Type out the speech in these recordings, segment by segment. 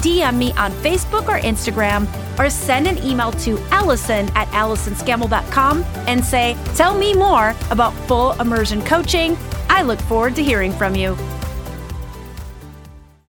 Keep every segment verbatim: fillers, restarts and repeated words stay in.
D M me on Facebook or Instagram, or send an email to Allyson at allyson scammell dot com and say, tell me more about Full Immersion Coaching. I look forward to hearing from you.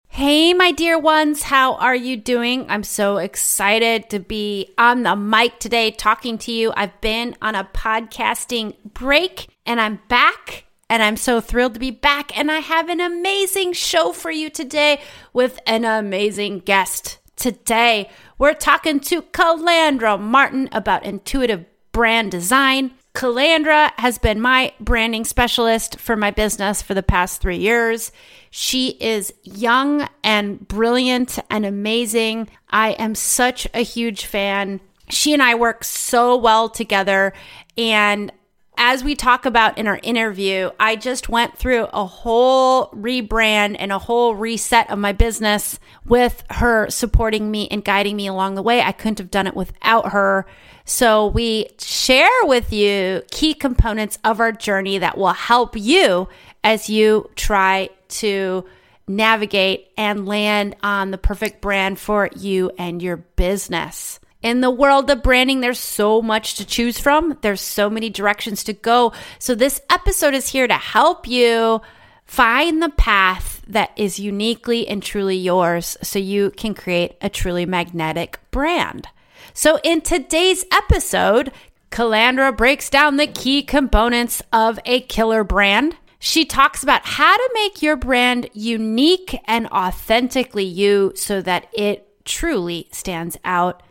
Hey, my dear ones, how are you doing? I'm so excited to be on the mic today talking to you. I've been on a podcasting break and I'm back. And I'm so thrilled to be back, and I have an amazing show for you today with an amazing guest. Today, we're talking to Calandra Martin about intuitive brand design. Calandra has been my branding specialist for my business for the past three years. She is young and brilliant and amazing. I am such a huge fan. She and I work so well together, and as we talk about in our interview, I just went through a whole rebrand and a whole reset of my business with her supporting me and guiding me along the way. I couldn't have done it without her. So we share with you key components of our journey that will help you as you try to navigate and land on the perfect brand for you and your business. In the world of branding, there's so much to choose from. There's so many directions to go. So this episode is here to help you find the path that is uniquely and truly yours so you can create a truly magnetic brand. So in today's episode, Calandra breaks down the key components of a killer brand. She talks about how to make your brand unique and authentically you so that it truly stands out.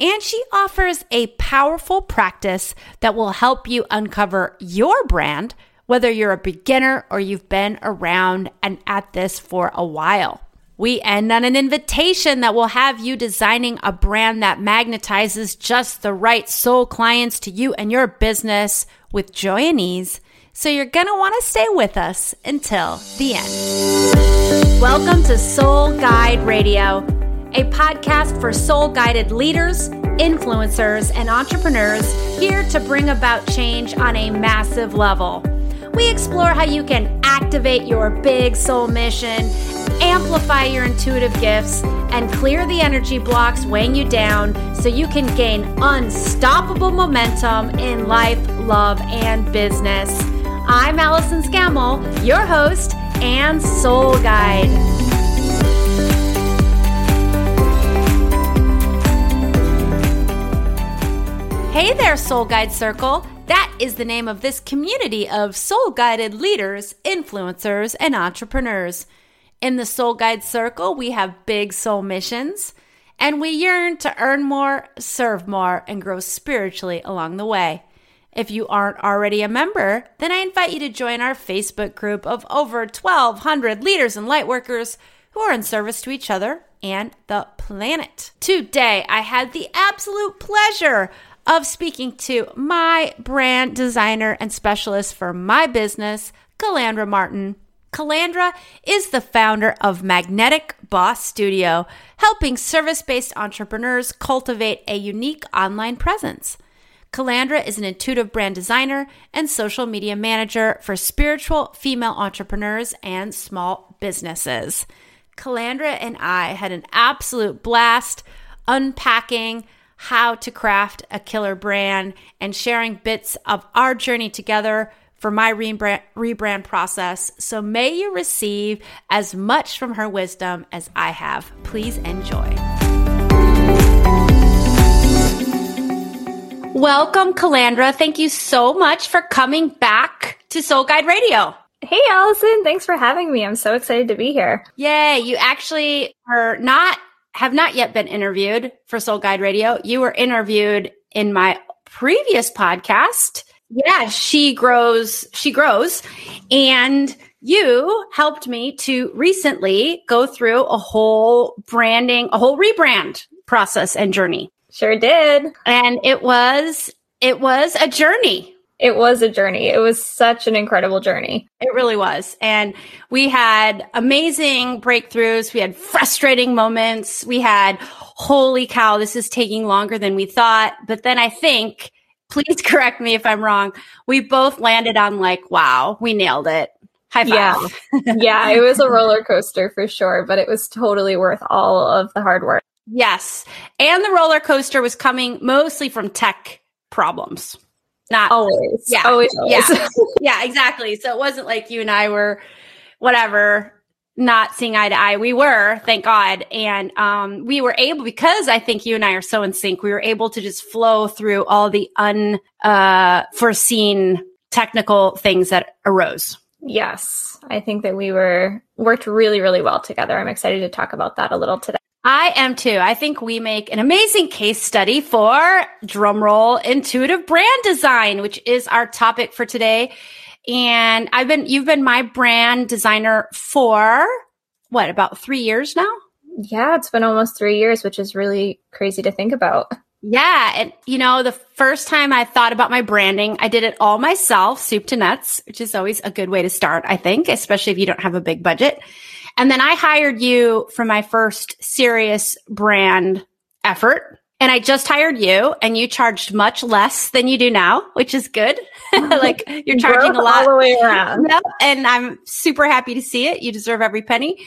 And she offers a powerful practice that will help you uncover your brand, whether you're a beginner or you've been around and at this for a while. We end on an invitation that will have you designing a brand that magnetizes just the right soul clients to you and your business with joy and ease. So you're going to want to stay with us until the end. Welcome to Soul Guide Radio, a podcast for soul-guided leaders, influencers, and entrepreneurs here to bring about change on a massive level. We explore how you can activate your big soul mission, amplify your intuitive gifts, and clear the energy blocks weighing you down so you can gain unstoppable momentum in life, love, and business. I'm Allyson Scammell, your host and soul guide. Hey there, Soul Guide Circle. That is the name of this community of soul-guided leaders, influencers, and entrepreneurs. In the Soul Guide Circle, we have big soul missions, and we yearn to earn more, serve more, and grow spiritually along the way. If you aren't already a member, then I invite you to join our Facebook group of over twelve hundred leaders and lightworkers who are in service to each other and the planet. Today, I had the absolute pleasure of speaking to my brand designer and specialist for my business, Calandra Martin. Calandra is the founder of Magnetic Boss Studio, helping service-based entrepreneurs cultivate a unique online presence. Calandra is an intuitive brand designer and social media manager for spiritual female entrepreneurs and small businesses. Calandra and I had an absolute blast unpacking how to craft a killer brand, and sharing bits of our journey together for my rebrand, rebrand process. So may you receive as much from her wisdom as I have. Please enjoy. Welcome, Calandra. Thank you so much for coming back to Soul Guide Radio. Hey, Allyson. Thanks for having me. I'm so excited to be here. Yay. You actually are not... have not yet been interviewed for Soul Guide Radio. You were interviewed in my previous podcast. Yeah, she grows, she grows. And you helped me to recently go through a whole branding, a whole rebrand process and journey. Sure did. And it was it was a journey. It was a journey. It was such an incredible journey. It really was. And we had amazing breakthroughs. We had frustrating moments. We had, holy cow, this is taking longer than we thought. But then I think, please correct me if I'm wrong, we both landed on like, wow, we nailed it. High five. Yeah. Yeah, it was a roller coaster for sure, but it was totally worth all of the hard work. Yes. And the roller coaster was coming mostly from tech problems. Not always. Yeah. Always, always. Yeah. Yeah, exactly. So it wasn't like you and I were whatever, not seeing eye to eye. We were, thank God. And um, we were able, because I think you and I are so in sync, we were able to just flow through all the unforeseen uh, technical things that arose. Yes. I think that we were worked really, really well together. I'm excited to talk about that a little today. I am too. I think we make an amazing case study for, drumroll, intuitive brand design, which is our topic for today. And I've been, you've been my brand designer for what, about three years now? Yeah, it's been almost three years, which is really crazy to think about. Yeah. And you know, the first time I thought about my branding, I did it all myself, soup to nuts, which is always a good way to start, I think, especially if you don't have a big budget. And then I hired you for my first serious brand effort. And I just hired you, and you charged much less than you do now, which is good. Like you're charging Girl, a lot. All the way around. Yep, and I'm super happy to see it. You deserve every penny.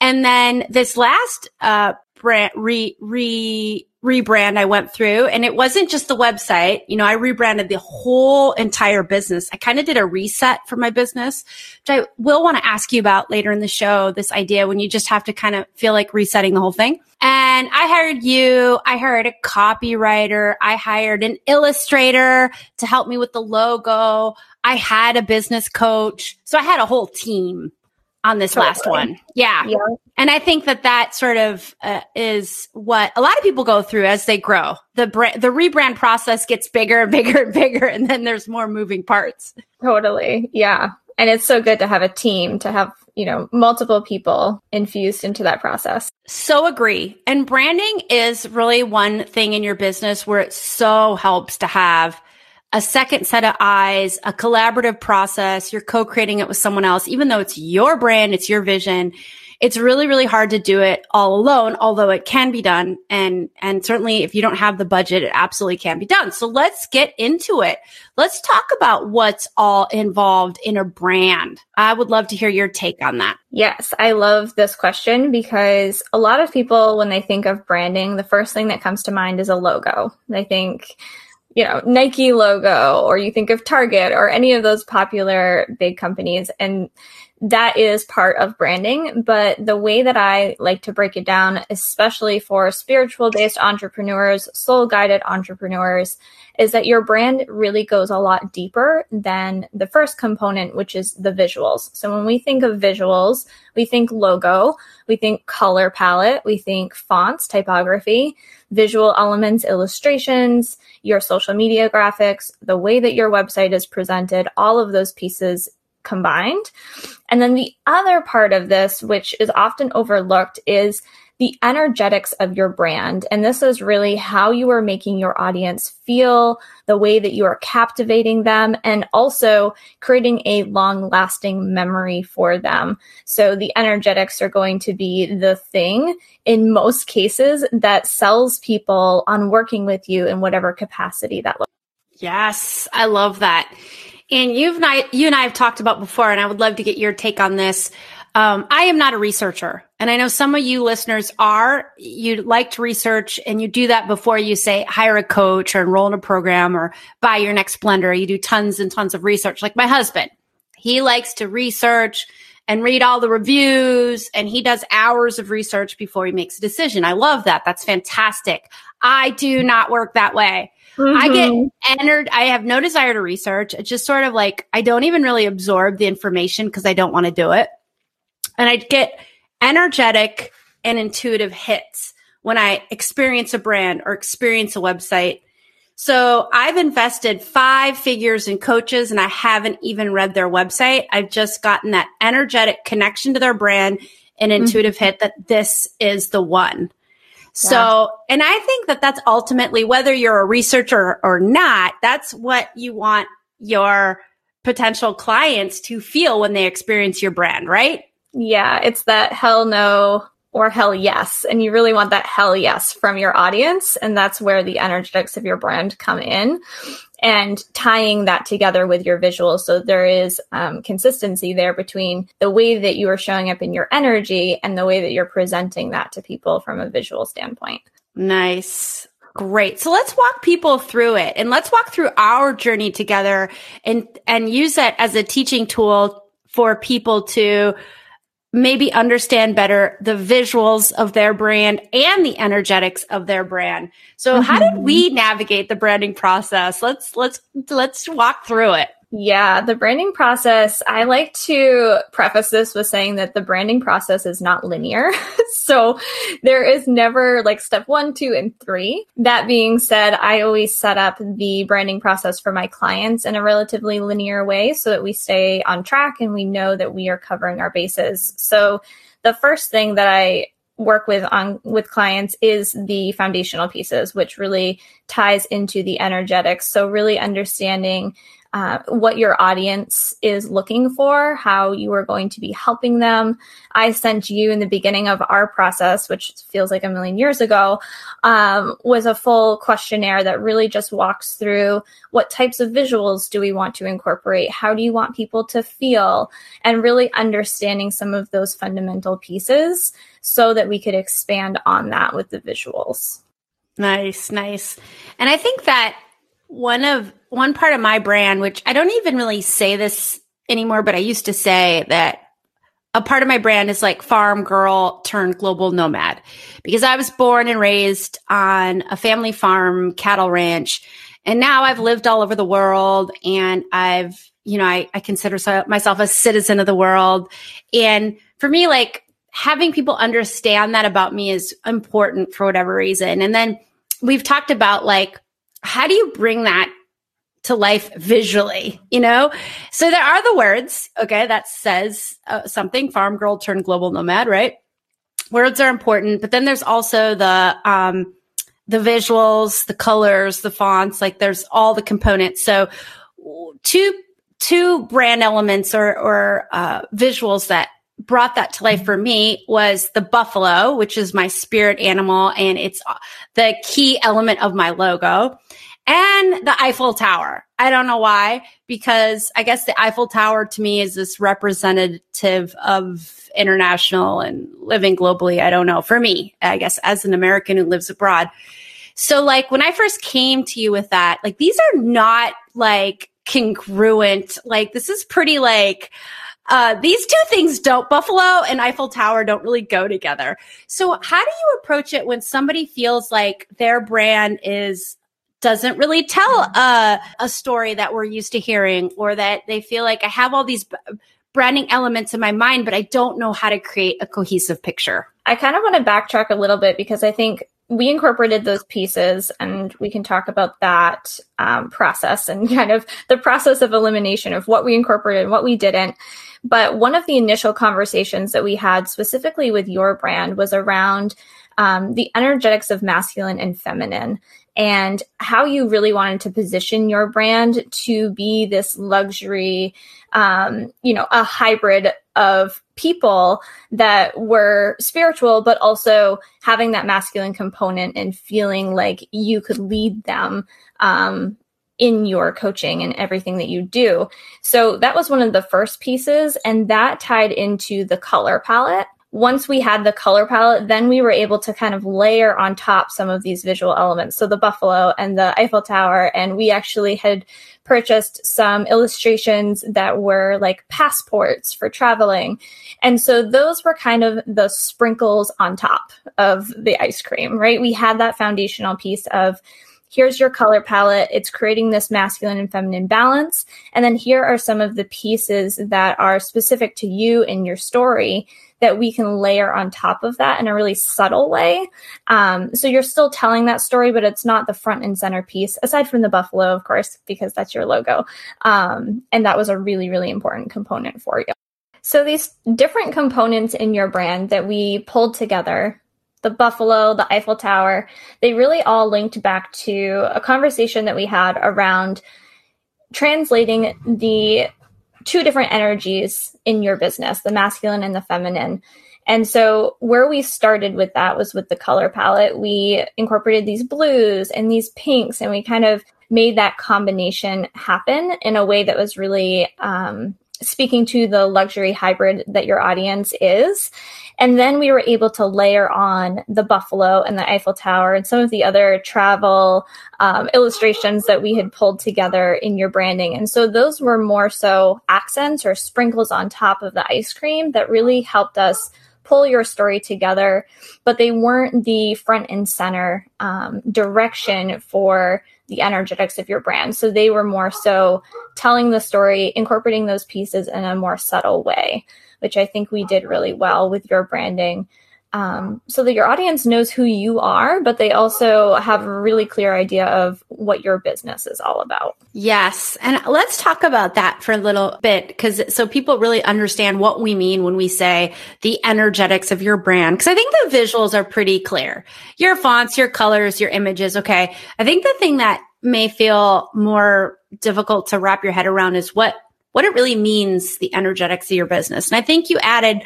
And then this last uh, brand re re rebrand I went through, and it wasn't just the website. You know, I rebranded the whole entire business. I kind of did a reset for my business, which I will want to ask you about later in the show, this idea when you just have to kind of feel like resetting the whole thing. And I hired you, I hired a copywriter, I hired an illustrator to help me with the logo. I had a business coach. So I had a whole team on this totally. last one. Yeah. yeah. And I think that that sort of uh, is what a lot of people go through as they grow. The br- the rebrand process gets bigger and bigger and bigger, and then there's more moving parts. Totally. Yeah. And it's so good to have a team, to have, you know, multiple people infused into that process. So agree. And branding is really one thing in your business where it so helps to have a second set of eyes, a collaborative process. You're co-creating it with someone else, even though it's your brand, it's your vision. It's really, really hard to do it all alone, although it can be done. And, and certainly if you don't have the budget, it absolutely can be done. So let's get into it. Let's talk about what's all involved in a brand. I would love to hear your take on that. Yes, I love this question because a lot of people, when they think of branding, the first thing that comes to mind is a logo. They think, you know, Nike logo, or you think of Target or any of those popular big companies. And that is part of branding. But the way that I like to break it down, especially for spiritual based entrepreneurs, soul guided entrepreneurs, is that your brand really goes a lot deeper than the first component, which is the visuals. So when we think of visuals, we think logo, we think color palette, we think fonts, typography, visual elements, illustrations, your social media graphics, the way that your website is presented, all of those pieces combined. And then the other part of this, which is often overlooked, is the energetics of your brand. And this is really how you are making your audience feel, the way that you are captivating them, and also creating a long-lasting memory for them. So the energetics are going to be the thing in most cases that sells people on working with you in whatever capacity that looks like. Yes, I love that. And you've and I, you and I have talked about before, and I would love to get your take on this. Um, I am not a researcher, and I know some of you listeners are. You like to research, and you do that before you say hire a coach or enroll in a program or buy your next blender. You do tons and tons of research. Like my husband, he likes to research and read all the reviews, and he does hours of research before he makes a decision. I love that. That's fantastic. I do not work that way. Mm-hmm. I get entered. I have no desire to research. It's just sort of like I don't even really absorb the information because I don't want to do it. And I get energetic and intuitive hits when I experience a brand or experience a website. So I've invested five figures in coaches, and I haven't even read their website. I've just gotten that energetic connection to their brand and intuitive mm-hmm. hit that this is the one. So, wow. And I think that that's ultimately, whether you're a researcher or not, that's what you want your potential clients to feel when they experience your brand, right? Yeah. It's that hell no or hell yes. And you really want that hell yes from your audience. And that's where the energetics of your brand come in, and tying that together with your visuals. So there is um, consistency there between the way that you are showing up in your energy and the way that you're presenting that to people from a visual standpoint. Nice. Great. So let's walk people through it, and let's walk through our journey together, and, and use that as a teaching tool for people to maybe understand better the visuals of their brand and the energetics of their brand. So mm-hmm. How did we navigate the branding process? Let's, let's, let's walk through it. Yeah, the branding process, I like to preface this with saying that the branding process is not linear. So there is never like step one, two, and three. That being said, I always set up the branding process for my clients in a relatively linear way so that we stay on track and we know that we are covering our bases. So the first thing that I work with on with clients is the foundational pieces, which really ties into the energetics. So really understanding Uh, what your audience is looking for, how you are going to be helping them. I sent you in the beginning of our process, which feels like a million years ago, um, was a full questionnaire that really just walks through what types of visuals do we want to incorporate? How do you want people to feel? And really understanding some of those fundamental pieces so that we could expand on that with the visuals. Nice, nice. And I think that One of one part of my brand, which I don't even really say this anymore, but I used to say that a part of my brand is like farm girl turned global nomad, because I was born and raised on a family farm cattle ranch. And now I've lived all over the world, and I've, you know, I, I consider so, myself a citizen of the world. And for me, like having people understand that about me is important for whatever reason. And then we've talked about like, how do you bring that to life visually, you know? So there are the words, okay, that says uh, something, farm girl turned global nomad, right? Words are important, but then there's also the um, the visuals, the colors, the fonts, like there's all the components. So two two brand elements or, or uh, visuals that brought that to life for me was the buffalo, which is my spirit animal, and it's the key element of my logo, and the Eiffel Tower. I don't know why, because I guess the Eiffel Tower to me is this representative of international and living globally. I don't know. For me, I guess as an American who lives abroad. So like when I first came to you with that, like these are not like congruent. Like this is pretty like, Uh, these two things don't, Buffalo and Eiffel Tower don't really go together. So how do you approach it when somebody feels like their brand is, doesn't really tell a, a story that we're used to hearing, or that they feel like I have all these b- branding elements in my mind, but I don't know how to create a cohesive picture? I kind of want to backtrack a little bit, because I think we incorporated those pieces, and we can talk about that um, process and kind of the process of elimination of what we incorporated and what we didn't. But one of the initial conversations that we had specifically with your brand was around um, the energetics of masculine and feminine, and how you really wanted to position your brand to be this luxury, um, you know, a hybrid of people that were spiritual, but also having that masculine component and feeling like you could lead them um, in your coaching and everything that you do. So that was one of the first pieces, and that tied into the color palette. Once we had the color palette, then we were able to kind of layer on top some of these visual elements. So the buffalo and the Eiffel Tower, and we actually had purchased some illustrations that were like passports for traveling. And so those were kind of the sprinkles on top of the ice cream, right? We had that foundational piece of here's your color palette. It's creating this masculine and feminine balance. And then here are some of the pieces that are specific to you and your story that we can layer on top of that in a really subtle way. Um, so you're still telling that story, but it's not the front and center piece, aside from the buffalo, of course, because that's your logo. Um, and that was a really, really important component for you. So these different components in your brand that we pulled together the buffalo, the Eiffel Tower, they really all linked back to a conversation that we had around translating the two different energies in your business, the masculine and the feminine. And so where we started with that was with the color palette. We incorporated these blues and these pinks, and we kind of made that combination happen in a way that was really um, speaking to the luxury hybrid that your audience is. And then we were able to layer on the buffalo and the Eiffel Tower and some of the other travel um, illustrations that we had pulled together in your branding. And so those were more so accents or sprinkles on top of the ice cream that really helped us pull your story together, but they weren't the front and center um, direction for the energetics of your brand. So they were more so telling the story, incorporating those pieces in a more subtle way, which I think we did really well with your branding, um, so that your audience knows who you are, but they also have a really clear idea of what your business is all about. Yes. And let's talk about that for a little bit, because so people really understand what we mean when we say the energetics of your brand. Because I think the visuals are pretty clear. Your fonts, your colors, your images. Okay. I think the thing that may feel more difficult to wrap your head around is what, what it really means, the energetics of your business. And I think you added,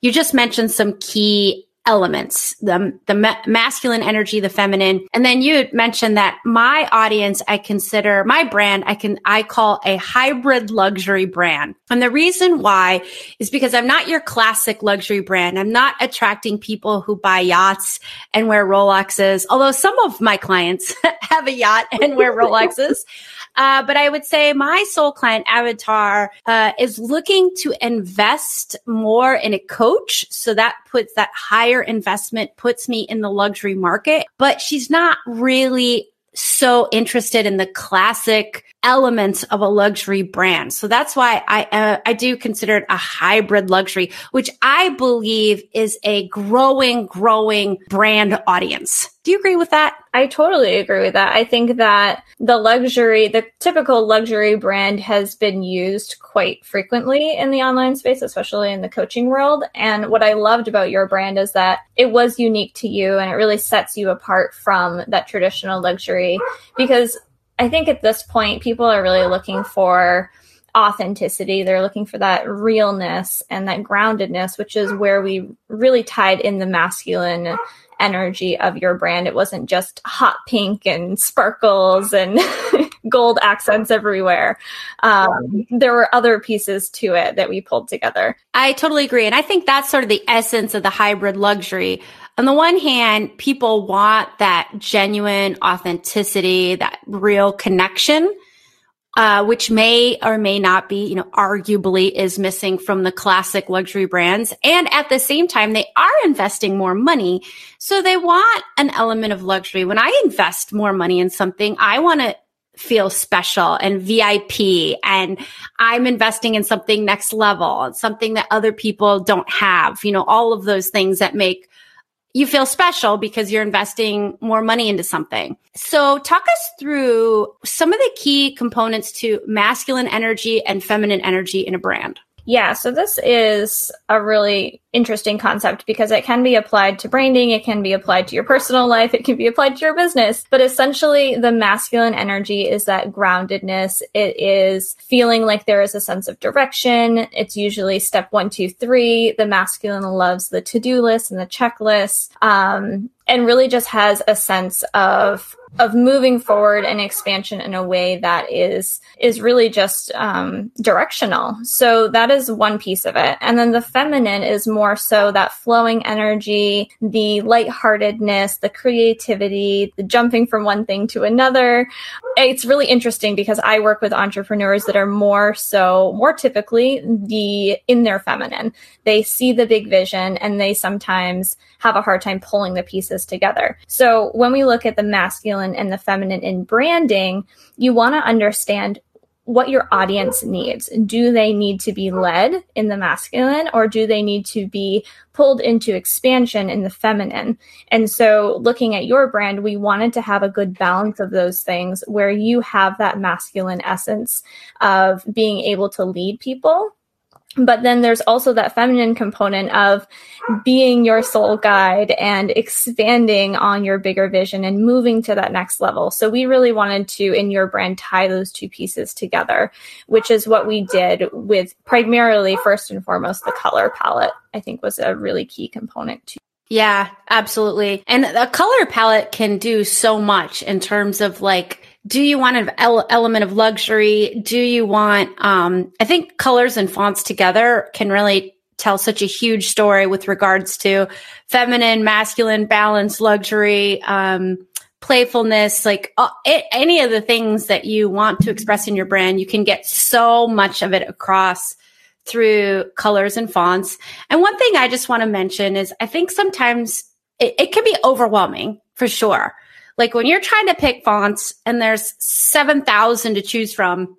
you just mentioned some key elements, the, the ma- masculine energy, the feminine. And then you had mentioned that my audience, I consider my brand, I can, I call a hybrid luxury brand. And the reason why is because I'm not your classic luxury brand. I'm not attracting people who buy yachts and wear Rolexes, although some of my clients have a yacht and wear Rolexes. Uh, but I would say my soul client avatar uh, is looking to invest more in a coach. So that puts that higher investment, puts me in the luxury market. But she's not really so interested in the classic elements of a luxury brand. So that's why I uh, I do consider it a hybrid luxury, which I believe is a growing, growing brand audience. Do you agree with that? I totally agree with that. I think that the luxury, the typical luxury brand has been used quite frequently in the online space, especially in the coaching world. And what I loved about your brand is that it was unique to you and it really sets you apart from that traditional luxury, because I think at this point, people are really looking for authenticity. They're looking for that realness and that groundedness, which is where we really tied in the masculine energy of your brand. It wasn't just hot pink and sparkles and gold accents everywhere. Um, there were other pieces to it that we pulled together. I totally agree. And I think that's sort of the essence of the hybrid luxury. On the one hand, people want that genuine authenticity, that real connection, uh, which may or may not be, you know, arguably is missing from the classic luxury brands. And at the same time, they are investing more money. So they want an element of luxury. When I invest more money in something, I want to feel special and V I P, and I'm investing in something next level, something that other people don't have, you know, all of those things that make you feel special because you're investing more money into something. So talk us through some of the key components to masculine energy and feminine energy in a brand. Yeah, so this is a really interesting concept because it can be applied to branding, it can be applied to your personal life, it can be applied to your business. But essentially, the masculine energy is that groundedness. It is feeling like there is a sense of direction. It's usually step one, two, three. The masculine loves the to-do list and the checklist, um, and really just has a sense of of moving forward and expansion in a way that is is really just um, directional. So that is one piece of it. And then the feminine is more so that flowing energy, the lightheartedness, the creativity, the jumping from one thing to another. It's really interesting because I work with entrepreneurs that are more so, more typically the in their feminine. They see the big vision and they sometimes have a hard time pulling the pieces together. So when we look at the masculine and the feminine in branding, you want to understand what your audience needs. Do they need to be led in the masculine, or do they need to be pulled into expansion in the feminine? And so looking at your brand, we wanted to have a good balance of those things where you have that masculine essence of being able to lead people, But then there's also that feminine component of being your soul guide and expanding on your bigger vision and moving to that next level. So we really wanted to, in your brand, tie those two pieces together, which is what we did with primarily, first and foremost, the color palette, I think was a really key component too. Yeah, absolutely. And a color palette can do so much in terms of like, do you want an ele- element of luxury? Do you want, um, I think colors and fonts together can really tell such a huge story with regards to feminine, masculine, balance, luxury, um, playfulness, like uh, it, any of the things that you want to express in your brand, you can get so much of it across through colors and fonts. And one thing I just want to mention is I think sometimes it, it can be overwhelming for sure. Like when you're trying to pick fonts and there's seven thousand to choose from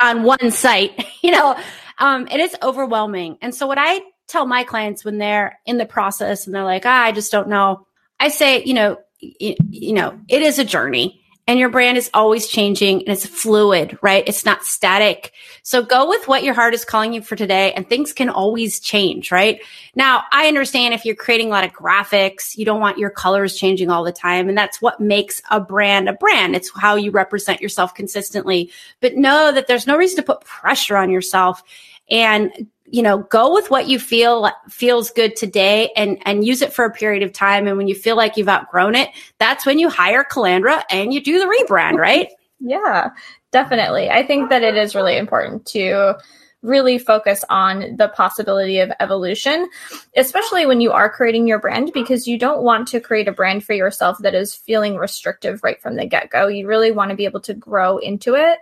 on one site, you know, um, it is overwhelming. And so what I tell my clients when they're in the process and they're like, ah, I just don't know. I say, you know, you, you know, it is a journey. And your brand is always changing and it's fluid, right? It's not static. So go with what your heart is calling you for today, and things can always change, right? Now, I understand if you're creating a lot of graphics, you don't want your colors changing all the time. And that's what makes a brand a brand. It's how you represent yourself consistently. But know that there's no reason to put pressure on yourself, and you know, go with what you feel feels good today and, and use it for a period of time. And when you feel like you've outgrown it, that's when you hire Calandra and you do the rebrand, right? Yeah, definitely. I think that it is really important to really focus on the possibility of evolution, especially when you are creating your brand, because you don't want to create a brand for yourself that is feeling restrictive right from the get-go. You really want to be able to grow into it,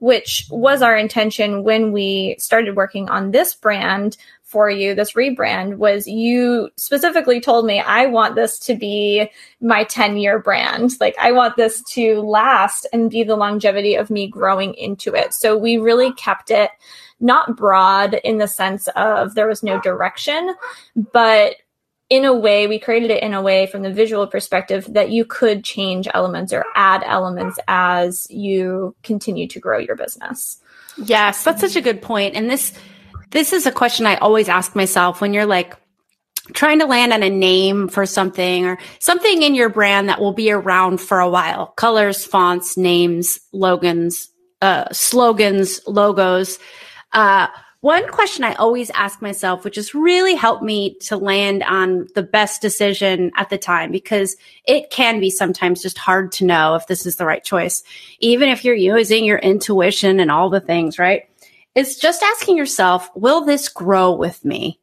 which was our intention when we started working on this brand for you. This rebrand was, you specifically told me, I want this to be my ten-year brand. Like, I want this to last and be the longevity of me growing into it. So we really kept it not broad in the sense of there was no direction, but in a way, we created it in a way from the visual perspective that you could change elements or add elements as you continue to grow your business. Yes, that's such a good point. And this this is a question I always ask myself when you're like trying to land on a name for something or something in your brand that will be around for a while. Colors, fonts, names, logans, uh, slogans, logos. Uh One question I always ask myself, which has really helped me to land on the best decision at the time, because it can be sometimes just hard to know if this is the right choice, even if you're using your intuition and all the things, right? It's just asking yourself, will this grow with me?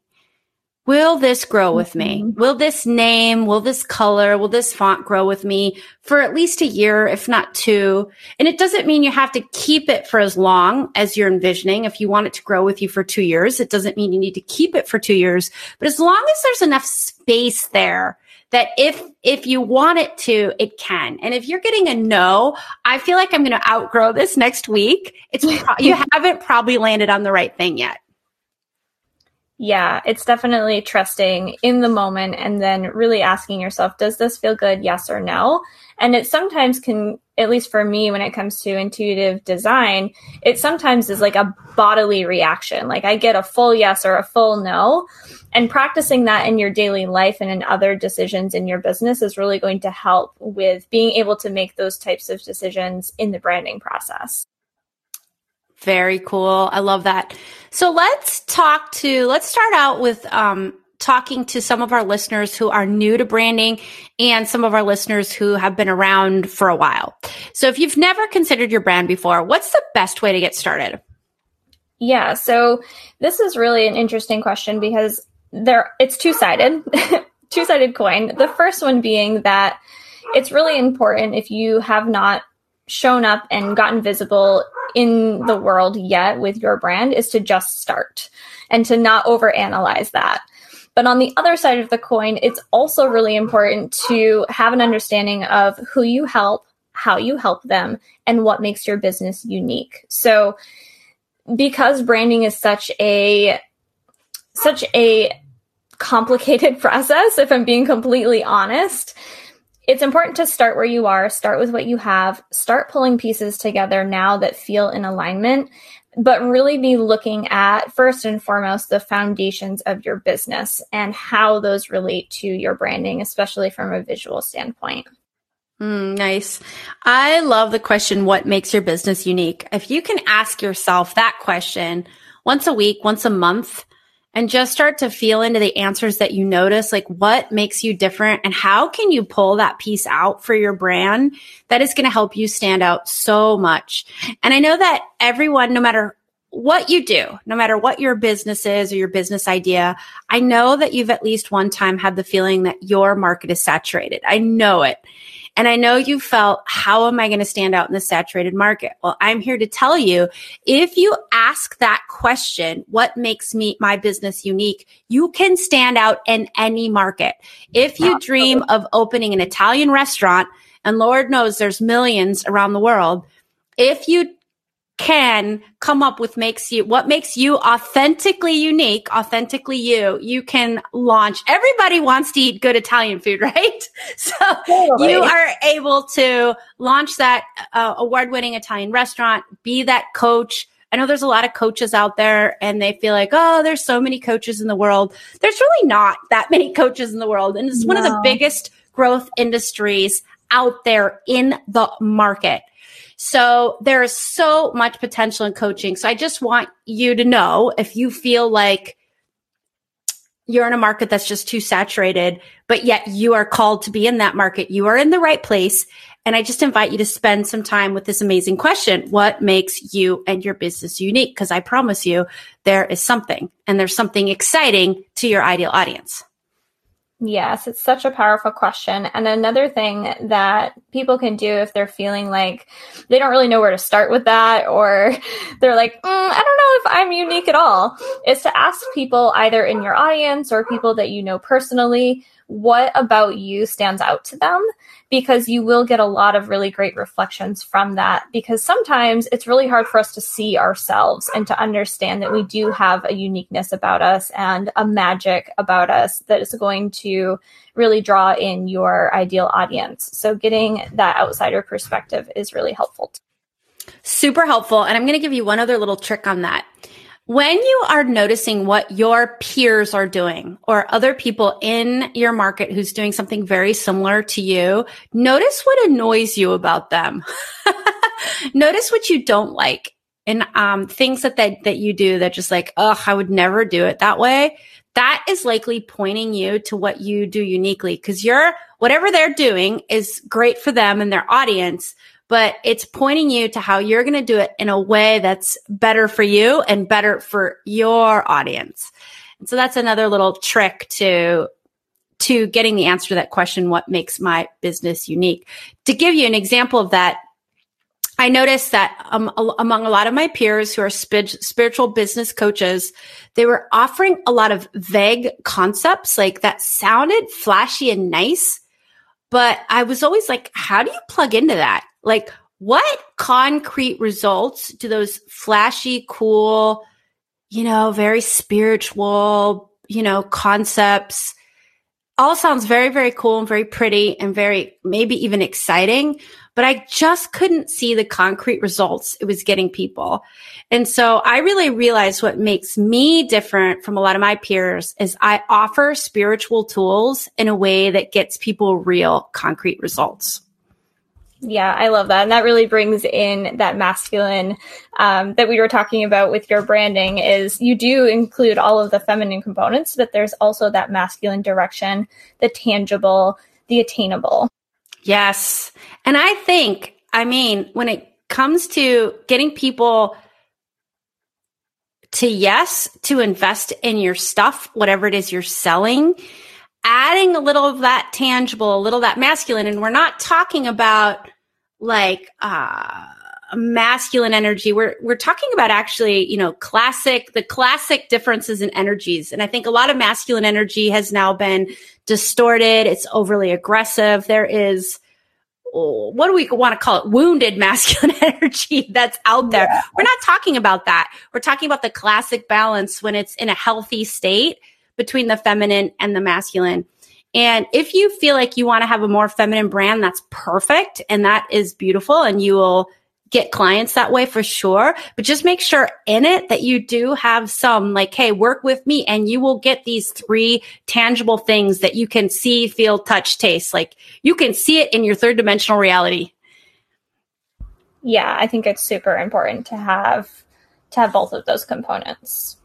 Will this grow with me? Will this name, will this color, will this font grow with me for at least a year, if not two? And it doesn't mean you have to keep it for as long as you're envisioning. If you want it to grow with you for two years, it doesn't mean you need to keep it for two years. But as long as there's enough space there that if if you want it to, it can. And if you're getting a no, I feel like I'm going to outgrow this next week, it's pro- you haven't probably landed on the right thing yet. Yeah, it's definitely trusting in the moment and then really asking yourself, does this feel good? Yes or no? And it sometimes can, at least for me, when it comes to intuitive design, it sometimes is like a bodily reaction. Like I get a full yes or a full no. And practicing that in your daily life and in other decisions in your business is really going to help with being able to make those types of decisions in the branding process. Very cool. I love that. So let's talk to, let's start out with um, talking to some of our listeners who are new to branding and some of our listeners who have been around for a while. So if you've never considered your brand before, what's the best way to get started? Yeah. So this is really an interesting question because there it's two-sided, two-sided coin. The first one being that it's really important if you have not shown up and gotten visible in the world yet with your brand is to just start and to not overanalyze that. But on the other side of the coin, it's also really important to have an understanding of who you help, how you help them, and what makes your business unique. So because branding is such a such a complicated process, if I'm being completely honest, it's important to start where you are, start with what you have, start pulling pieces together now that feel in alignment, but really be looking at, first and foremost, the foundations of your business and how those relate to your branding, especially from a visual standpoint. Mm, nice. I love the question, what makes your business unique? If you can ask yourself that question once a week, once a month, and just start to feel into the answers that you notice, like what makes you different and how can you pull that piece out for your brand that is going to help you stand out so much. And I know that everyone, no matter what you do, no matter what your business is or your business idea, I know that you've at least one time had the feeling that your market is saturated. I know it. And I know you felt, how am I going to stand out in the saturated market? Well, I'm here to tell you, if you ask that question, what makes me my business unique, you can stand out in any market. If you dream of opening an Italian restaurant, and Lord knows there's millions around the world, if you can come up with makes you what makes you authentically unique, authentically you, you can launch. Everybody wants to eat good Italian food, right? So totally. You are able to launch that uh, award-winning Italian restaurant, be that coach. I know there's a lot of coaches out there and they feel like, oh, there's so many coaches in the world. There's really not that many coaches in the world. And it's no. one of the biggest growth industries out there in the market. So there is so much potential in coaching. So I just want you to know, if you feel like you're in a market that's just too saturated, but yet you are called to be in that market, you are in the right place. And I just invite you to spend some time with this amazing question. What makes you and your business unique? Because I promise you, there is something, and there's something exciting to your ideal audience. Yes, it's such a powerful question. And another thing that people can do if they're feeling like they don't really know where to start with that, or they're like, mm, I don't know if I'm unique at all, is to ask people either in your audience or people that you know personally, what about you stands out to them? Because you will get a lot of really great reflections from that, because sometimes it's really hard for us to see ourselves and to understand that we do have a uniqueness about us and a magic about us that is going to really draw in your ideal audience. So getting that outsider perspective is really helpful. Super helpful. And I'm going to give you one other little trick on that. When you are noticing what your peers are doing or other people in your market who's doing something very similar to you, notice what annoys you about them. Notice what you don't like, and um, things that, that that you do that just like, oh, I would never do it that way. That is likely pointing you to what you do uniquely, because you're, whatever they're doing is great for them and their audience, but it's pointing you to how you're going to do it in a way that's better for you and better for your audience. And so that's another little trick to, to getting the answer to that question, what makes my business unique? To give you an example of that, I noticed that um, among a lot of my peers who are sp- spiritual business coaches, they were offering a lot of vague concepts, like that sounded flashy and nice, but I was always like, how do you plug into that? Like, what concrete results do those flashy, cool, you know, very spiritual, you know, concepts, all sounds very, very cool and very pretty and very maybe even exciting, but I just couldn't see the concrete results it was getting people. And so I really realized what makes me different from a lot of my peers is I offer spiritual tools in a way that gets people real concrete results. Yeah, I love that. And that really brings in that masculine um, that we were talking about with your branding, is you do include all of the feminine components, but there's also that masculine direction, the tangible, the attainable. Yes. And I think, I mean, when it comes to getting people to yes, to invest in your stuff, whatever it is you're selling, adding a little of that tangible, a little of that masculine. And we're not talking about like uh, masculine energy. We're we're talking about actually, you know, classic, the classic differences in energies. And I think a lot of masculine energy has now been distorted. It's overly aggressive. There is, oh, what do we want to call it? Wounded masculine energy that's out there. Yeah. We're not talking about that. We're talking about the classic balance when it's in a healthy state between the feminine and the masculine. And if you feel like you want to have a more feminine brand, that's perfect. And that is beautiful. And you will get clients that way for sure, but just make sure in it that you do have some like, hey, work with me and you will get these three tangible things that you can see, feel, touch, taste. Like you can see it in your third dimensional reality. Yeah, I think it's super important to have to have both of those components.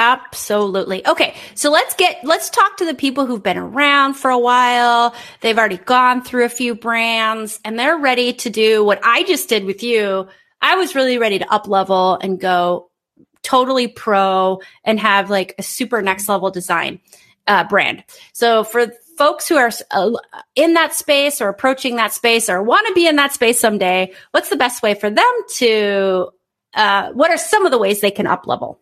Absolutely. Okay. So let's get, let's talk to the people who've been around for a while. They've already gone through a few brands and they're ready to do what I just did with you. I was really ready to up level and go totally pro and have like a super next level design uh, brand. So for folks who are uh, in that space or approaching that space or want to be in that space someday, what's the best way for them to, uh, what are some of the ways they can up level?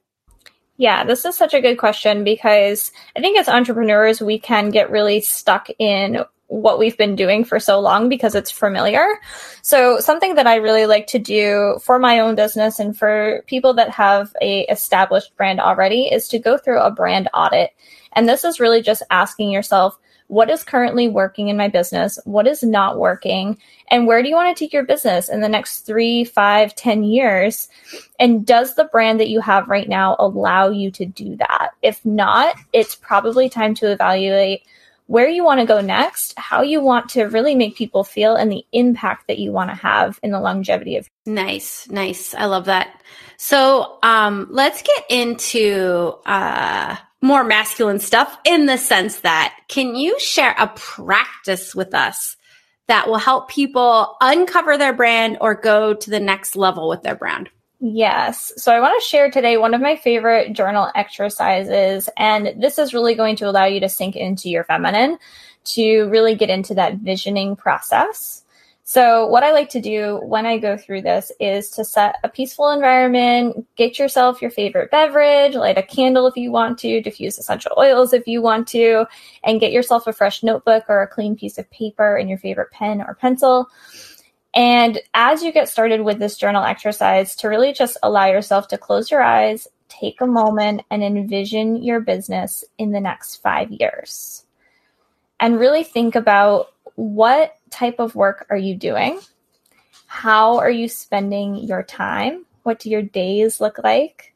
Yeah, this is such a good question because I think as entrepreneurs, we can get really stuck in what we've been doing for so long because it's familiar. So something that I really like to do for my own business and for people that have a established brand already is to go through a brand audit. And this is really just asking yourself, what is currently working in my business? What is not working? And where do you want to take your business in the next three, five, ten years? And does the brand that you have right now allow you to do that? If not, it's probably time to evaluate where you want to go next, how you want to really make people feel, and the impact that you want to have in the longevity of. Nice, nice. I love that. So um, let's get into... Uh... more masculine stuff in the sense that can you share a practice with us that will help people uncover their brand or go to the next level with their brand? Yes. So I want to share today one of my favorite journal exercises, and this is really going to allow you to sink into your feminine to really get into that visioning process. So what I like to do when I go through this is to set a peaceful environment, get yourself your favorite beverage, light a candle if you want to, diffuse essential oils if you want to, and get yourself a fresh notebook or a clean piece of paper and your favorite pen or pencil. And as you get started with this journal exercise, to really just allow yourself to close your eyes, take a moment, and envision your business in the next five years. And really think about what type of work are you doing? How are you spending your time? What do your days look like?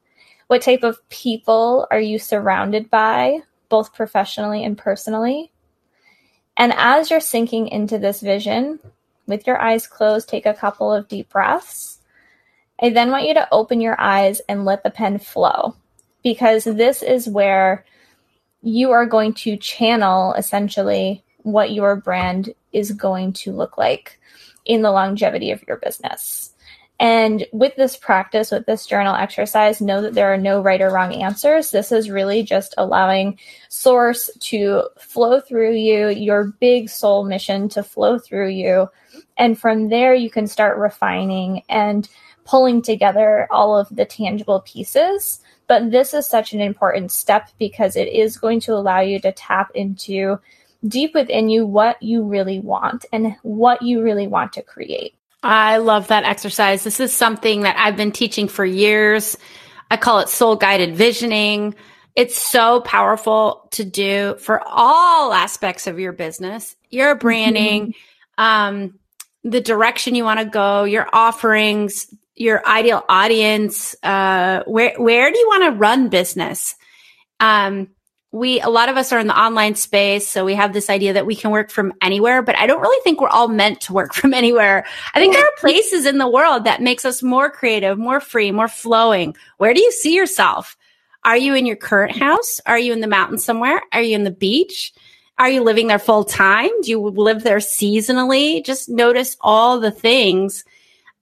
What type of people are you surrounded by, both professionally and personally? And as you're sinking into this vision, with your eyes closed, take a couple of deep breaths. I then want you to open your eyes and let the pen flow, because this is where you are going to channel essentially what your brand is going to look like in the longevity of your business. And with this practice, with this journal exercise, know that there are no right or wrong answers. This is really just allowing source to flow through you, your big soul mission to flow through you. And from there, you can start refining and pulling together all of the tangible pieces. But this is such an important step because it is going to allow you to tap into deep within you what you really want and what you really want to create. I love that exercise. This is something that I've been teaching for years. I call it soul guided visioning. It's so powerful to do for all aspects of your business, your branding, mm-hmm. um, the direction you want to go, your offerings, your ideal audience. Uh, where, where do you want to run business? Um, We, a lot of us are in the online space, so we have this idea that we can work from anywhere, but I don't really think we're all meant to work from anywhere. I think there are places in the world that makes us more creative, more free, more flowing. Where do you see yourself? Are you in your current house? Are you in the mountain somewhere? Are you in the beach? Are you living there full time? Do you live there seasonally? Just notice all the things.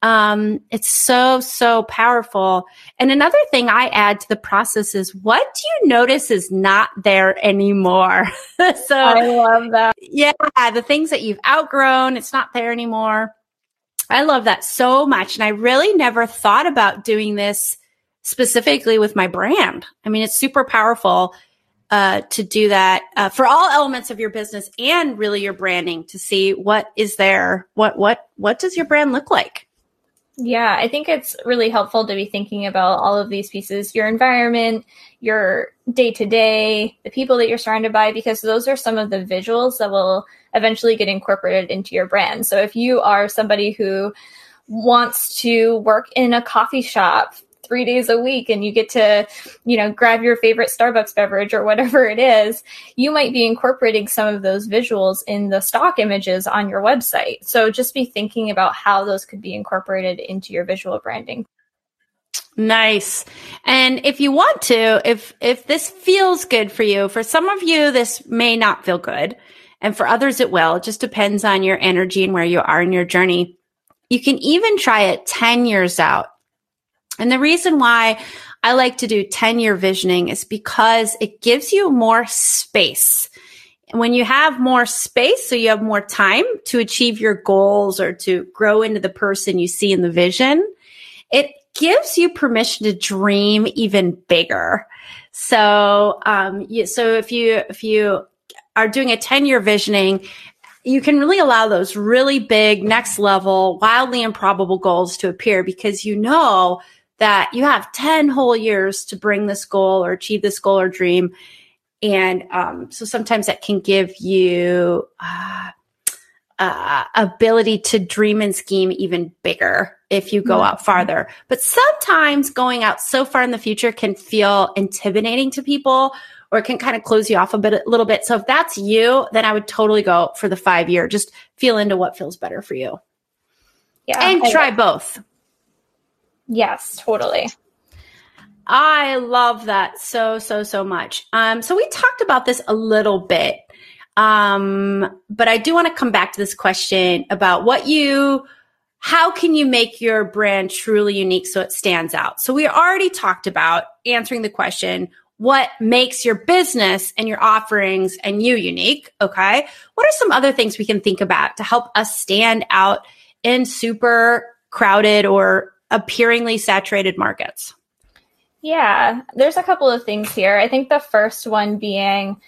Um, it's so, so powerful. And another thing I add to the process is what do you notice is not there anymore? So I love that. Yeah. The things that you've outgrown, it's not there anymore. I love that so much. And I really never thought about doing this specifically with my brand. I mean, it's super powerful, uh, to do that, uh, for all elements of your business and really your branding to see what is there. What, what, what does your brand look like? Yeah, I think it's really helpful to be thinking about all of these pieces, your environment, your day-to-day, the people that you're surrounded by, because those are some of the visuals that will eventually get incorporated into your brand. So if you are somebody who wants to work in a coffee shop three days a week and you get to, you know, grab your favorite Starbucks beverage or whatever it is, you might be incorporating some of those visuals in the stock images on your website. So just be thinking about how those could be incorporated into your visual branding. Nice. And if you want to, if if this feels good for you, for some of you, this may not feel good. And for others, it will. It just depends on your energy and where you are in your journey. You can even try it ten years out. And the reason why I like to do ten-year visioning is because it gives you more space. When you have more space, so you have more time to achieve your goals or to grow into the person you see in the vision, it gives you permission to dream even bigger. So, um, you, so if you if you are doing a ten-year visioning, you can really allow those really big, next level, wildly improbable goals to appear because you know that you have ten whole years to bring this goal or achieve this goal or dream. And um, so sometimes that can give you uh, uh, ability to dream and scheme even bigger if you go out farther. But sometimes going out so far in the future can feel intimidating to people or it can kind of close you off a bit, a little bit. So if that's you, then I would totally go for the five year. Just feel into what feels better for you. Yeah, and I try both. Yes, totally. I love that so, so, so much. Um, so we talked about this a little bit, um, but I do want to come back to this question about what you, how can you make your brand truly unique so it stands out? So we already talked about answering the question, what makes your business and your offerings and you unique, okay? What are some other things we can think about to help us stand out in super crowded or appearingly saturated markets? Yeah, there's a couple of things here. I think the first one being,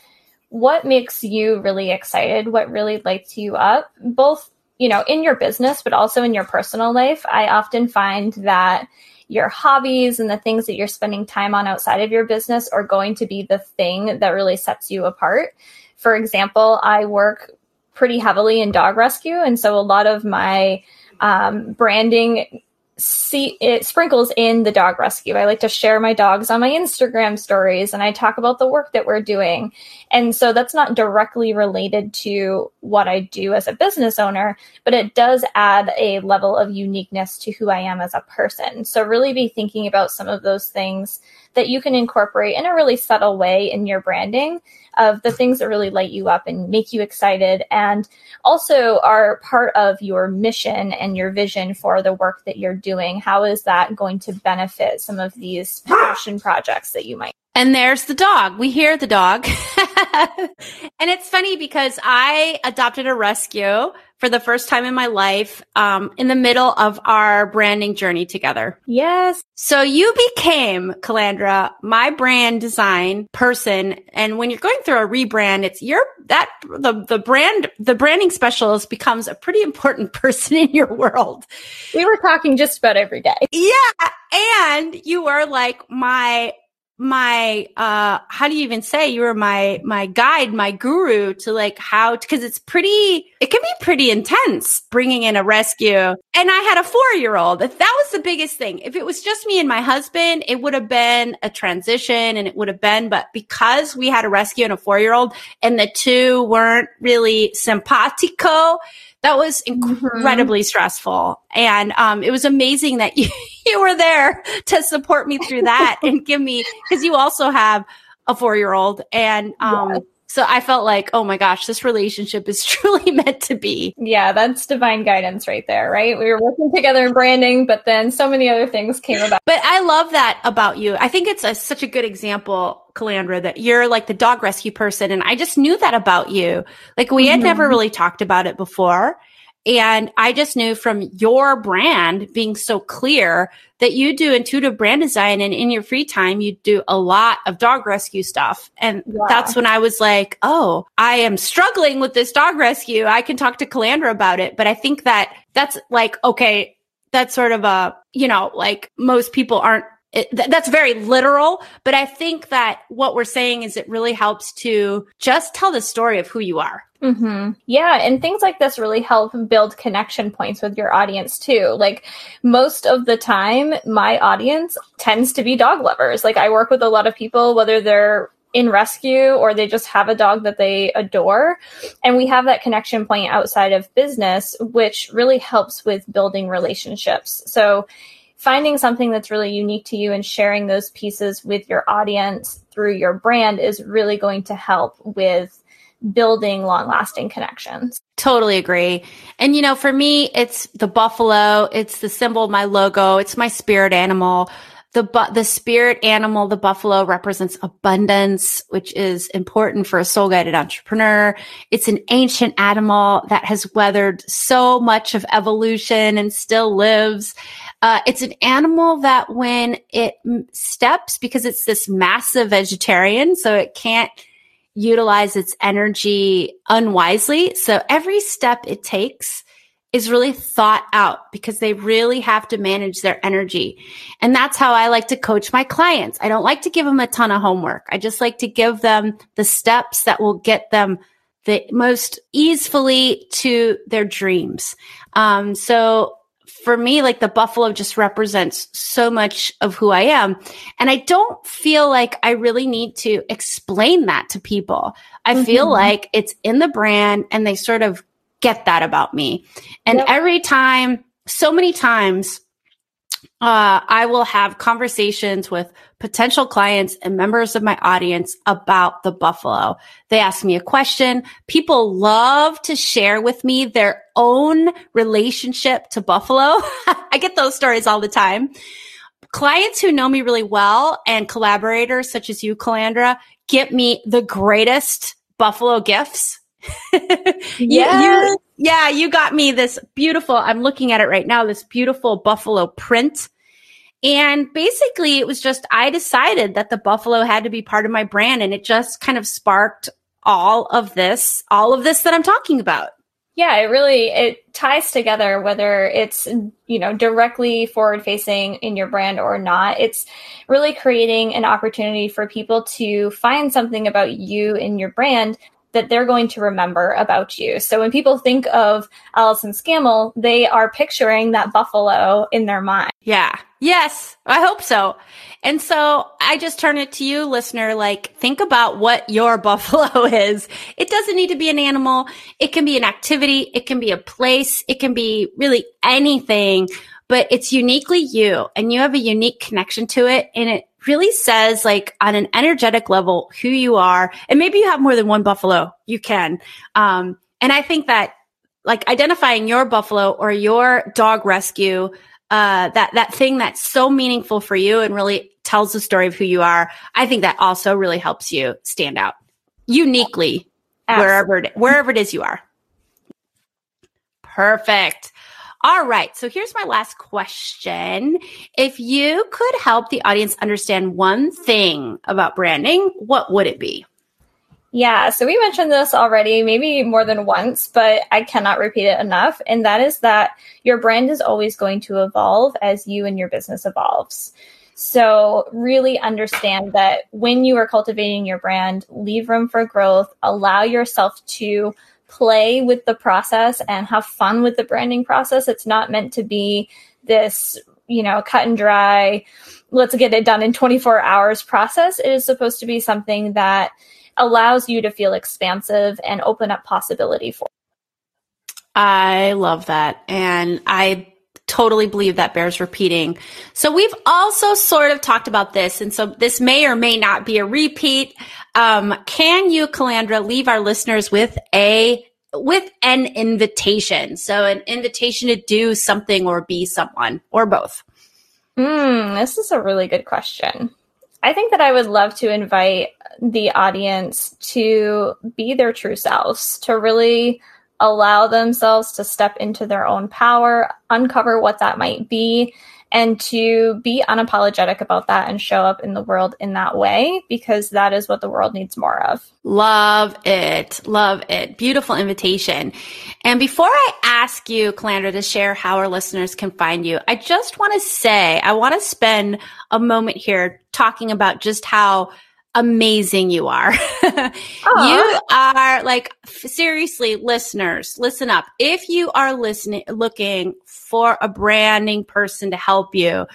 what makes you really excited? What really lights you up? Both, you know, in your business, but also in your personal life. I often find that your hobbies and the things that you're spending time on outside of your business are going to be the thing that really sets you apart. For example, I work pretty heavily in dog rescue. And so a lot of my um, branding see it sprinkles in the dog rescue. I like to share my dogs on my Instagram stories and I talk about the work that we're doing. And so that's not directly related to what I do as a business owner, but it does add a level of uniqueness to who I am as a person. So really be thinking about some of those things that you can incorporate in a really subtle way in your branding of the things that really light you up and make you excited and also are part of your mission and your vision for the work that you're doing. How is that going to benefit some of these passion projects that you might? And there's the dog. We hear the dog. And it's funny because I adopted a rescue for the first time in my life um, in the middle of our branding journey together. Yes. So you became, Calandra, my brand design person. And when you're going through a rebrand, it's your that the the brand the branding specialist becomes a pretty important person in your world. We were talking just about every day. Yeah. And you were like my my, uh, how do you even say you were my, my guide, my guru to like how, to, cause it's pretty, it can be pretty intense bringing in a rescue. And I had a four-year-old. That was the biggest thing. If it was just me and my husband, it would have been a transition and it would have been, but because we had a rescue and a four-year-old and the two weren't really simpatico, that was incredibly mm-hmm. stressful. And um, it was amazing that you, you were there to support me through that and give me, because you also have a four-year-old. And um, yes. So I felt like, oh my gosh, this relationship is truly meant to be. Yeah, that's divine guidance right there, right? We were working together in branding, but then so many other things came about. But I love that about you. I think it's a, such a good example, Calandra, that you're like the dog rescue person. And I just knew that about you. Like we had mm-hmm. never really talked about it before. And I just knew from your brand being so clear that you do intuitive brand design. And in your free time, you do a lot of dog rescue stuff. And yeah. that's when I was like, oh, I am struggling with this dog rescue. I can talk to Calandra about it. But I think that that's like, okay, that's sort of a, you know, like most people aren't It, th- that's very literal, but I think that what we're saying is it really helps to just tell the story of who you are. Mm-hmm. Yeah. And things like this really help build connection points with your audience too. Like most of the time, my audience tends to be dog lovers. Like I work with a lot of people, whether they're in rescue or they just have a dog that they adore. And we have that connection point outside of business, which really helps with building relationships. So finding something that's really unique to you and sharing those pieces with your audience through your brand is really going to help with building long-lasting connections. Totally agree. And, you know, for me, it's the buffalo. It's the symbol of my logo. It's my spirit animal. The bu- the spirit animal, the buffalo, represents abundance, which is important for a soul-guided entrepreneur. It's an ancient animal that has weathered so much of evolution and still lives. Uh, it's an animal that when it steps, because it's this massive vegetarian, so it can't utilize its energy unwisely. So every step it takes is really thought out because they really have to manage their energy. And that's how I like to coach my clients. I don't like to give them a ton of homework. I just like to give them the steps that will get them the most easily to their dreams. Um, so for me, like the buffalo just represents so much of who I am. And I don't feel like I really need to explain that to people. I mm-hmm. feel like it's in the brand and they sort of get that about me. And yep. every time, so many times, uh, I will have conversations with potential clients and members of my audience about the buffalo. They ask me a question. People love to share with me their own relationship to buffalo. I get those stories all the time. Clients who know me really well and collaborators such as you, Calandra, get me the greatest buffalo gifts. yes. you, you, yeah, you got me this beautiful, I'm looking at it right now, this beautiful buffalo print. And basically it was just, I decided that the buffalo had to be part of my brand and it just kind of sparked all of this, all of this that I'm talking about. Yeah, it really, it ties together whether it's, you know, directly forward facing in your brand or not. It's really creating an opportunity for people to find something about you and your brand that they're going to remember about you. So when people think of Allyson Scammell, they are picturing that buffalo in their mind. Yeah. Yes. I hope so. And so I just turn it to you, listener, like think about what your buffalo is. It doesn't need to be an animal. It can be an activity. It can be a place. It can be really anything, but it's uniquely you and you have a unique connection to it. And it really says like on an energetic level, who you are. And maybe you have more than one buffalo, you can. Um, and I think that like identifying your buffalo or your dog rescue, uh, that, that thing that's so meaningful for you and really tells the story of who you are. I think that also really helps you stand out uniquely wherever it, wherever it is you are. Perfect. All right. So here's my last question. If you could help the audience understand one thing about branding, what would it be? Yeah. So we mentioned this already, maybe more than once, but I cannot repeat it enough. And that is that your brand is always going to evolve as you and your business evolves. So really understand that when you are cultivating your brand, leave room for growth, allow yourself to play with the process and have fun with the branding process. It's not meant to be this, you know, cut and dry, let's get it done in twenty-four hours process. It is supposed to be something that allows you to feel expansive and open up possibility for. I love that. And I totally believe that bears repeating. So we've also sort of talked about this. And so this may or may not be a repeat. Um, can you, Calandra, leave our listeners with a, with an invitation? So an invitation to do something or be someone or both. Mm, this is a really good question. I think that I would love to invite the audience to be their true selves, to really allow themselves to step into their own power, uncover what that might be, and to be unapologetic about that and show up in the world in that way, because that is what the world needs more of. Love it. Love it. Beautiful invitation. And before I ask you, Calandra, to share how our listeners can find you. I just want to say, I want to spend a moment here talking about just how amazing you are. You are like, seriously, listeners, listen up. If you are listening, looking for a branding person to help you,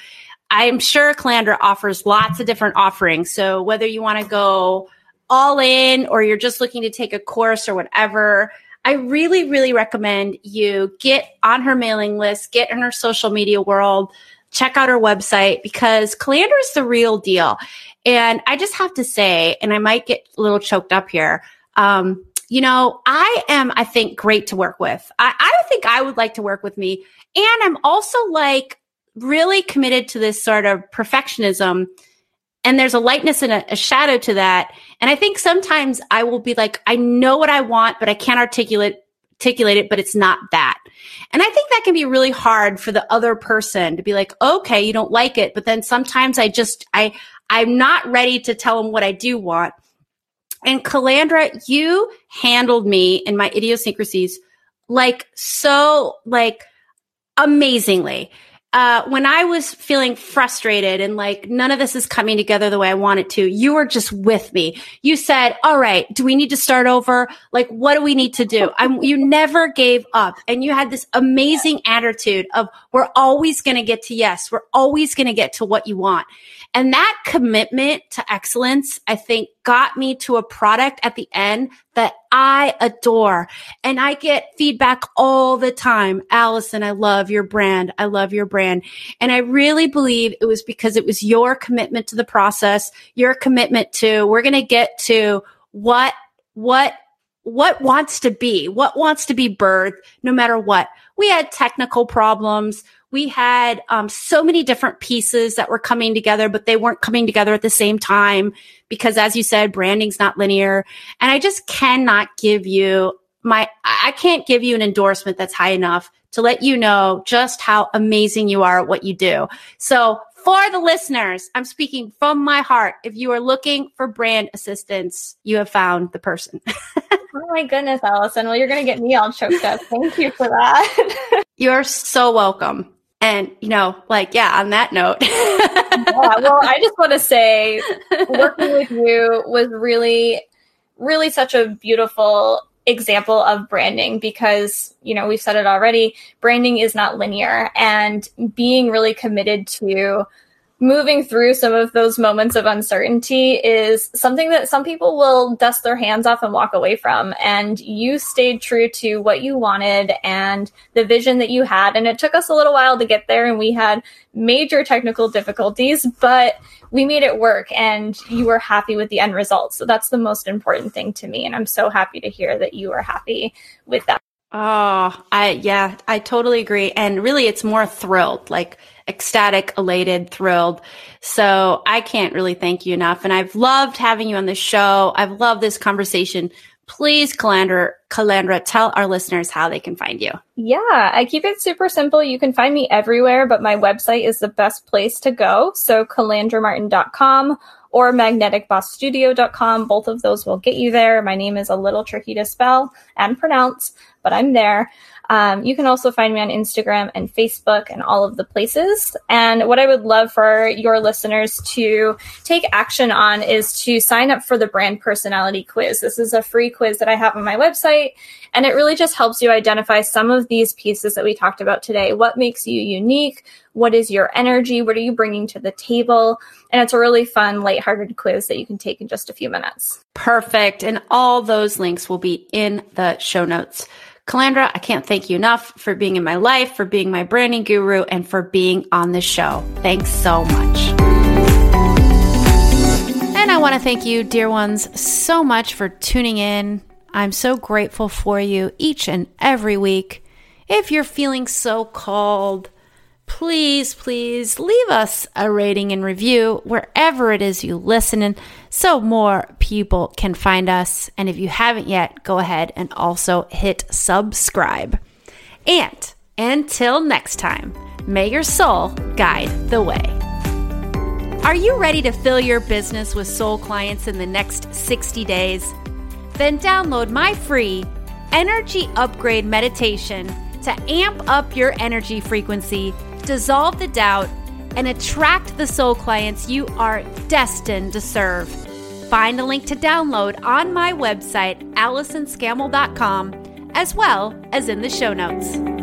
I'm sure Calandra offers lots of different offerings. So whether you want to go all in or you're just looking to take a course or whatever, I really, really recommend you get on her mailing list, get in her social media world, check out her website, because Calandra is the real deal. And I just have to say, and I might get a little choked up here, um, you know, I am, I think, great to work with. I, I think I would like to work with me. And I'm also like really committed to this sort of perfectionism. And there's a lightness and a, a shadow to that. And I think sometimes I will be like, I know what I want, but I can't articulate articulate it, but it's not that. And I think that can be really hard for the other person to be like, okay, you don't like it. But then sometimes I just, I, I'm not ready to tell them what I do want. And Calandra, you handled me and my idiosyncrasies like so, like amazingly. Uh, when I was feeling frustrated and like, none of this is coming together the way I want it to, you were just with me. You said, all right, do we need to start over? Like, what do we need to do? I'm, you never gave up. And you had this amazing attitude of, we're always going to get to yes. We're always going to get to what you want. And that commitment to excellence, I think, got me to a product at the end that I adore. And I get feedback all the time. Allyson, I love your brand. I love your brand. And I really believe it was because it was your commitment to the process, your commitment to, we're going to get to what, what, what wants to be, what wants to be birthed, no matter what. We had technical problems. We had um, so many different pieces that were coming together, but they weren't coming together at the same time because, as you said, branding's not linear. And I just cannot give you my, I can't give you an endorsement that's high enough to let you know just how amazing you are at what you do. So for the listeners, I'm speaking from my heart. If you are looking for brand assistance, you have found the person. Oh my goodness, Allyson. Well, you're going to get me all choked up. Thank you for that. You're so welcome. And, you know, like, yeah, on that note. Yeah, well, I just want to say working with you was really, really such a beautiful example of branding because, you know, we've said it already, branding is not linear. And being really committed to moving through some of those moments of uncertainty is something that some people will dust their hands off and walk away from. And you stayed true to what you wanted and the vision that you had. And it took us a little while to get there. And we had major technical difficulties, but we made it work and you were happy with the end result. So that's the most important thing to me. And I'm so happy to hear that you were happy with that. Oh, I, yeah, I totally agree. And really, it's more thrilled, like ecstatic, elated, thrilled. So I can't really thank you enough. And I've loved having you on the show. I've loved this conversation. Please, Calandra, Calandra, tell our listeners how they can find you. Yeah, I keep it super simple. You can find me everywhere, but my website is the best place to go. So calandra martin dot com or magnetic boss studio dot com. Both of those will get you there. My name is a little tricky to spell and pronounce, but I'm there. Um, you can also find me on Instagram and Facebook and all of the places. And what I would love for your listeners to take action on is to sign up for the brand personality quiz. This is a free quiz that I have on my website. And it really just helps you identify some of these pieces that we talked about today. What makes you unique? What is your energy? What are you bringing to the table? And it's a really fun, lighthearted quiz that you can take in just a few minutes. Perfect. And all those links will be in the show notes. Calandra, I can't thank you enough for being in my life, for being my branding guru, and for being on the show. Thanks so much. And I want to thank you, dear ones, so much for tuning in. I'm so grateful for you each and every week. If you're feeling so called, please, please leave us a rating and review wherever it is you listen and so more people can find us. And if you haven't yet, go ahead and also hit subscribe. And until next time, may your soul guide the way. Are you ready to fill your business with soul clients in the next sixty days? Then download my free energy upgrade meditation to amp up your energy frequency, dissolve the doubt, and attract the soul clients you are destined to serve. Find a link to download on my website, allyson scammell dot com, as well as in the show notes.